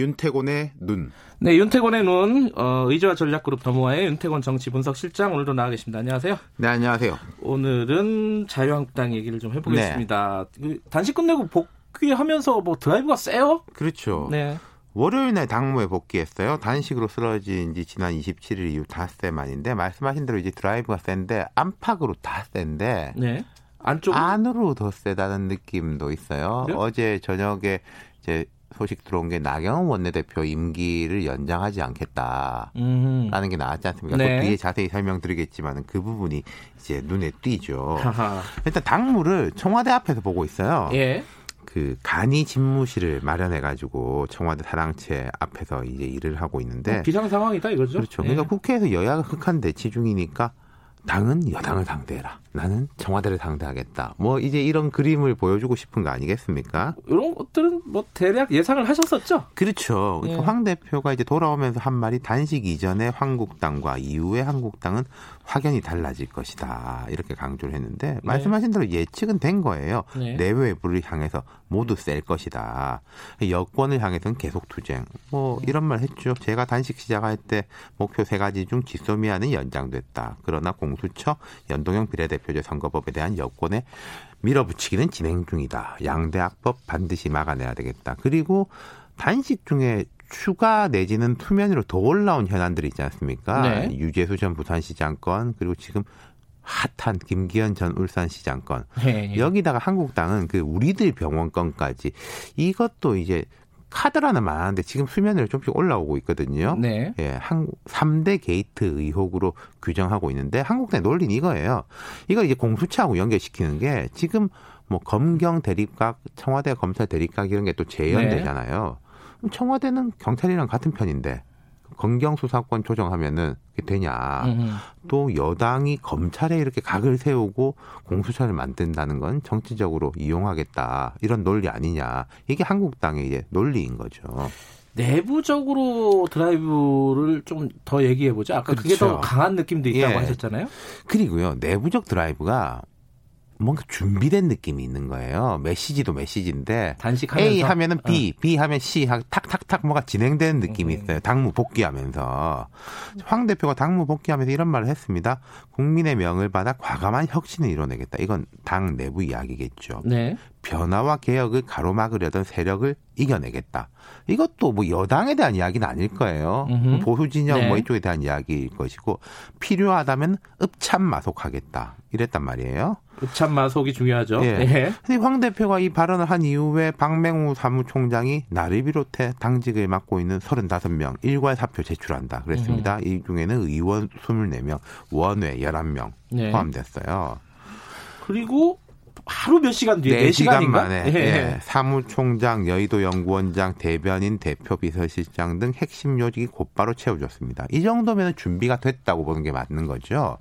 윤태곤의 눈. 네, 윤태곤의 눈. 의제와 전략그룹 더모아의 윤태곤 정치분석실장 오늘도 나와 계십니다. 안녕하세요. 네, 안녕하세요. 오늘은 자유한국당 얘기를 좀 해보겠습니다. 네. 단식 끝내고 복귀하면서 뭐 드라이브가 세요? 그렇죠. 네. 월요일 날 당무에 복귀했어요. 단식으로 쓰러진 지 지난 27일 이후 닷새 만인데, 말씀하신 대로 이제 드라이브가 센데, 안팎으로 다 센데, 네. 안으로 더 세다는 느낌도 있어요. 그래요? 어제 저녁에 이제 소식 들어온 게 나경원 원내대표 임기를 연장하지 않겠다라는 게 나왔지 않습니까? 네. 그 뒤에 자세히 설명드리겠지만 그 부분이 이제 눈에 띄죠. 하하. 일단 당무를 청와대 앞에서 보고 있어요. 예. 그 간이 집무실을 마련해가지고 청와대 사랑채 앞에서 이제 일을 하고 있는데, 비상 상황이다 이거죠. 그렇죠. 예. 그러니까 국회에서 여야가 극한 대치 중이니까 당은 여당을 상대해라, 나는 청와대를 상대하겠다, 뭐 이제 이런 그림을 보여주고 싶은 거 아니겠습니까? 이런 것들은 뭐 대략 예상을 하셨었죠? 그렇죠. 예. 황 대표가 이제 돌아오면서 한 말이, 단식 이전의 한국당과 이후의 한국당은 확연히 달라질 것이다, 이렇게 강조를 했는데, 말씀하신 대로 예측은 된 거예요. 예. 내외부를 향해서 모두 셀 것이다, 여권을 향해서는 계속 투쟁, 뭐 이런 말 했죠. 제가 단식 시작할 때 목표 3가지 중 지소미아는 연장됐다, 그러나 공수처, 연동형 비례대표제 선거법에 대한 여권의 밀어붙이기는 진행 중이다, 양대 악법 반드시 막아내야 되겠다, 그리고 단식 중에 추가 내지는 투면으로 더 올라온 현안들이 있지 않습니까? 네. 유재수 전 부산시장 건, 그리고 지금 핫한 김기현 전 울산시장 건, 네. 여기다가 한국당은 그 우리들 병원 건까지, 이것도 이제 카드라는 말하는데 지금 수면을 조금씩 올라오고 있거든요. 네. 예, 3대 게이트 의혹으로 규정하고 있는데, 한국당의 논리는 이거예요. 이걸 이제 공수처하고 연결시키는 게, 지금 뭐 검경 대립각, 청와대 검찰 대립각 이런 게 또 재연되잖아요. 네. 청와대는 경찰이랑 같은 편인데 검경수사권 조정하면은 그게 되냐. 또 여당이 검찰에 이렇게 각을 세우고 공수처를 만든다는 건 정치적으로 이용하겠다, 이런 논리 아니냐. 이게 한국당의 이제 논리인 거죠. 내부적으로 드라이브를 좀 더 얘기해보자. 아까 그렇죠. 그게 더 강한 느낌도 있다고 하셨잖아요. 그리고요, 내부적 드라이브가 뭔가 준비된 느낌이 있는 거예요. 메시지도 메시지인데, 단식하면서 A 하면은 B, B 하면 C, 탁탁탁 뭐가 진행되는 느낌이 있어요. 당무 복귀하면서. 황 대표가 당무 복귀하면서 이런 말을 했습니다. 국민의 명을 받아 과감한 혁신을 이뤄내겠다. 이건 당 내부 이야기겠죠. 네. 변화와 개혁을 가로막으려던 세력을 이겨내겠다. 이것도 뭐 여당에 대한 이야기는 아닐 거예요. 보수진영 네. 뭐 이쪽에 대한 이야기일 것이고, 필요하다면 읍참마속하겠다, 이랬단 말이에요. 읍참마속이 중요하죠. 예. 네. 근데 황 대표가 이 발언을 한 이후에 박맹우 사무총장이 나를 비롯해 당직을 맡고 있는 35명 일괄 사표 제출한다 그랬습니다. 이 중에는 의원 24명, 원외 11명 네. 포함됐어요. 그리고 하루 몇 시간 뒤에, 4시간 만에 예. 사무총장, 여의도 연구원장, 대변인, 대표 비서실장 등 핵심 요직이 곧바로 채워졌습니다. 이 정도면 준비가 됐다고 보는 게 맞는 거죠.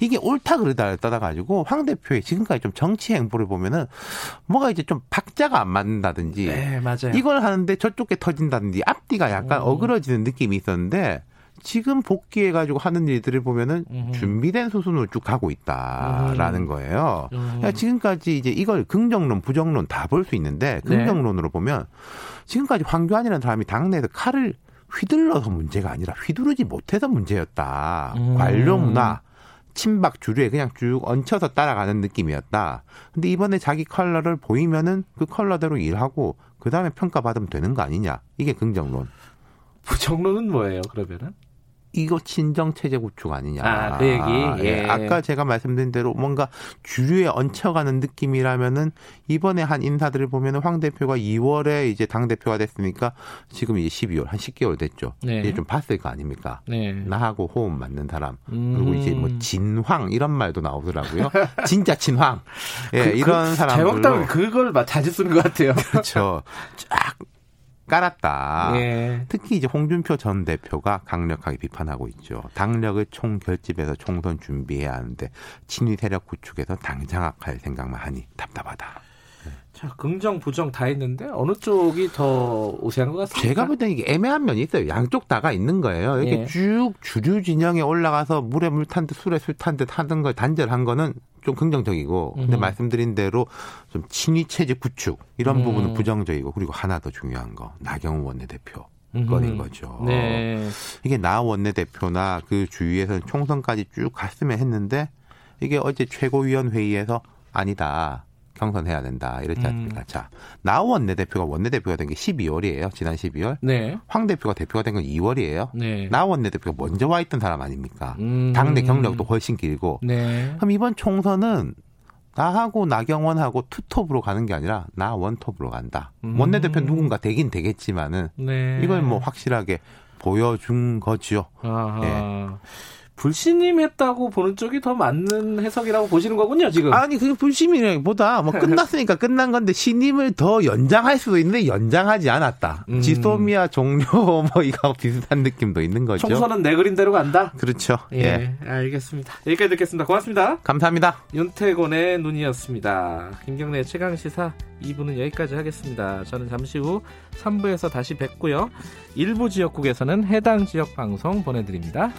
이게 옳다 그르다를 떠나가지고 황 대표의 지금까지 좀 정치 행보를 보면은 뭐가 이제 좀 박자가 안 맞는다든지, 네, 맞아요. 이걸 하는데 저쪽 게 터진다든지 앞뒤가 약간 어그러지는 느낌이 있었는데, 지금 복귀해가지고 하는 일들을 보면은 준비된 수순으로 쭉 가고 있다라는 거예요. 그러니까 지금까지 이제 이걸 긍정론, 부정론 다 볼 수 있는데, 긍정론으로 보면 지금까지 황교안이라는 사람이 당내에서 칼을 휘둘러서 문제가 아니라 휘두르지 못해서 문제였다. 관료 문화, 친박 주류에 그냥 쭉 얹혀서 따라가는 느낌이었다. 근데 이번에 자기 컬러를 보이면은 그 컬러대로 일하고 그 다음에 평가받으면 되는 거 아니냐. 이게 긍정론. 부정론은 뭐예요, 그러면은? 이거 친정체제 구축 아니냐. 아, 그 얘기. 예. 아까 제가 말씀드린 대로 뭔가 주류에 얹혀가는 느낌이라면은, 이번에 한 인사들을 보면은 황 대표가 2월에 이제 당대표가 됐으니까 지금 이제 12월, 한 10개월 됐죠. 네. 이제 좀 봤을 거 아닙니까? 네. 나하고 호흡 맞는 사람. 그리고 이제 뭐 진황 이런 말도 나오더라고요. 진짜 진황. 예, 이런 사람들. 제왕당은 그걸 자주 쓰는 것 같아요. 그렇죠. 쫙. 깔았다. 예. 특히 이제 홍준표 전 대표가 강력하게 비판하고 있죠. 당력을 총결집해서 총선 준비해야 하는데 친위 세력 구축에서 당장 악할 생각만 하니 답답하다. 자, 긍정, 부정 다 있는데 어느 쪽이 더 우세한 것 같습니까? 제가 볼 때는 이게 애매한 면이 있어요. 양쪽 다가 있는 거예요. 이렇게 예. 쭉 주류 진영에 올라가서 물에 물 탄 듯 술에 술 탄 듯 하는 걸 단절한 거는 좀 긍정적이고, 근데 말씀드린 대로 좀 친위 체제 구축 이런 부분은 부정적이고, 그리고 하나 더 중요한 거, 나경원 원내대표 건인 거죠. 네. 이게 나 원내대표나 그 주위에서는 총선까지 쭉 갔으면 했는데 이게 어제 최고위원회의에서 아니다. 경선해야 된다. 이랬지 않습니까? 자, 나 원내대표가 원내대표가 된 게 12월이에요. 지난 12월. 네. 황 대표가 대표가 된 건 2월이에요. 네. 나 원내대표가 먼저 와 있던 사람 아닙니까? 당내 경력도 훨씬 길고. 네. 그럼 이번 총선은 나하고 나경원하고 투톱으로 가는 게 아니라 나 원톱으로 간다. 원내대표 누군가 되긴 되겠지만은 네. 이걸 뭐 확실하게 보여준 거죠. 예. 불신임했다고 보는 쪽이 더 맞는 해석이라고 보시는 거군요, 지금. 아니, 그게 불신임이라기보다 뭐 끝났으니까 끝난 건데 신임을 더 연장할 수도 있는데 연장하지 않았다. 지소미아 종료 뭐 이거 비슷한 느낌도 있는 거죠. 총선은 내 그림대로 간다. 그렇죠. 예, 예. 알겠습니다. 여기까지 듣겠습니다. 고맙습니다. 감사합니다. 윤태곤의 눈이었습니다. 김경래 최강시사 2부는 여기까지 하겠습니다. 저는 잠시 후 3부에서 다시 뵙고요. 일부 지역국에서는 해당 지역 방송 보내드립니다.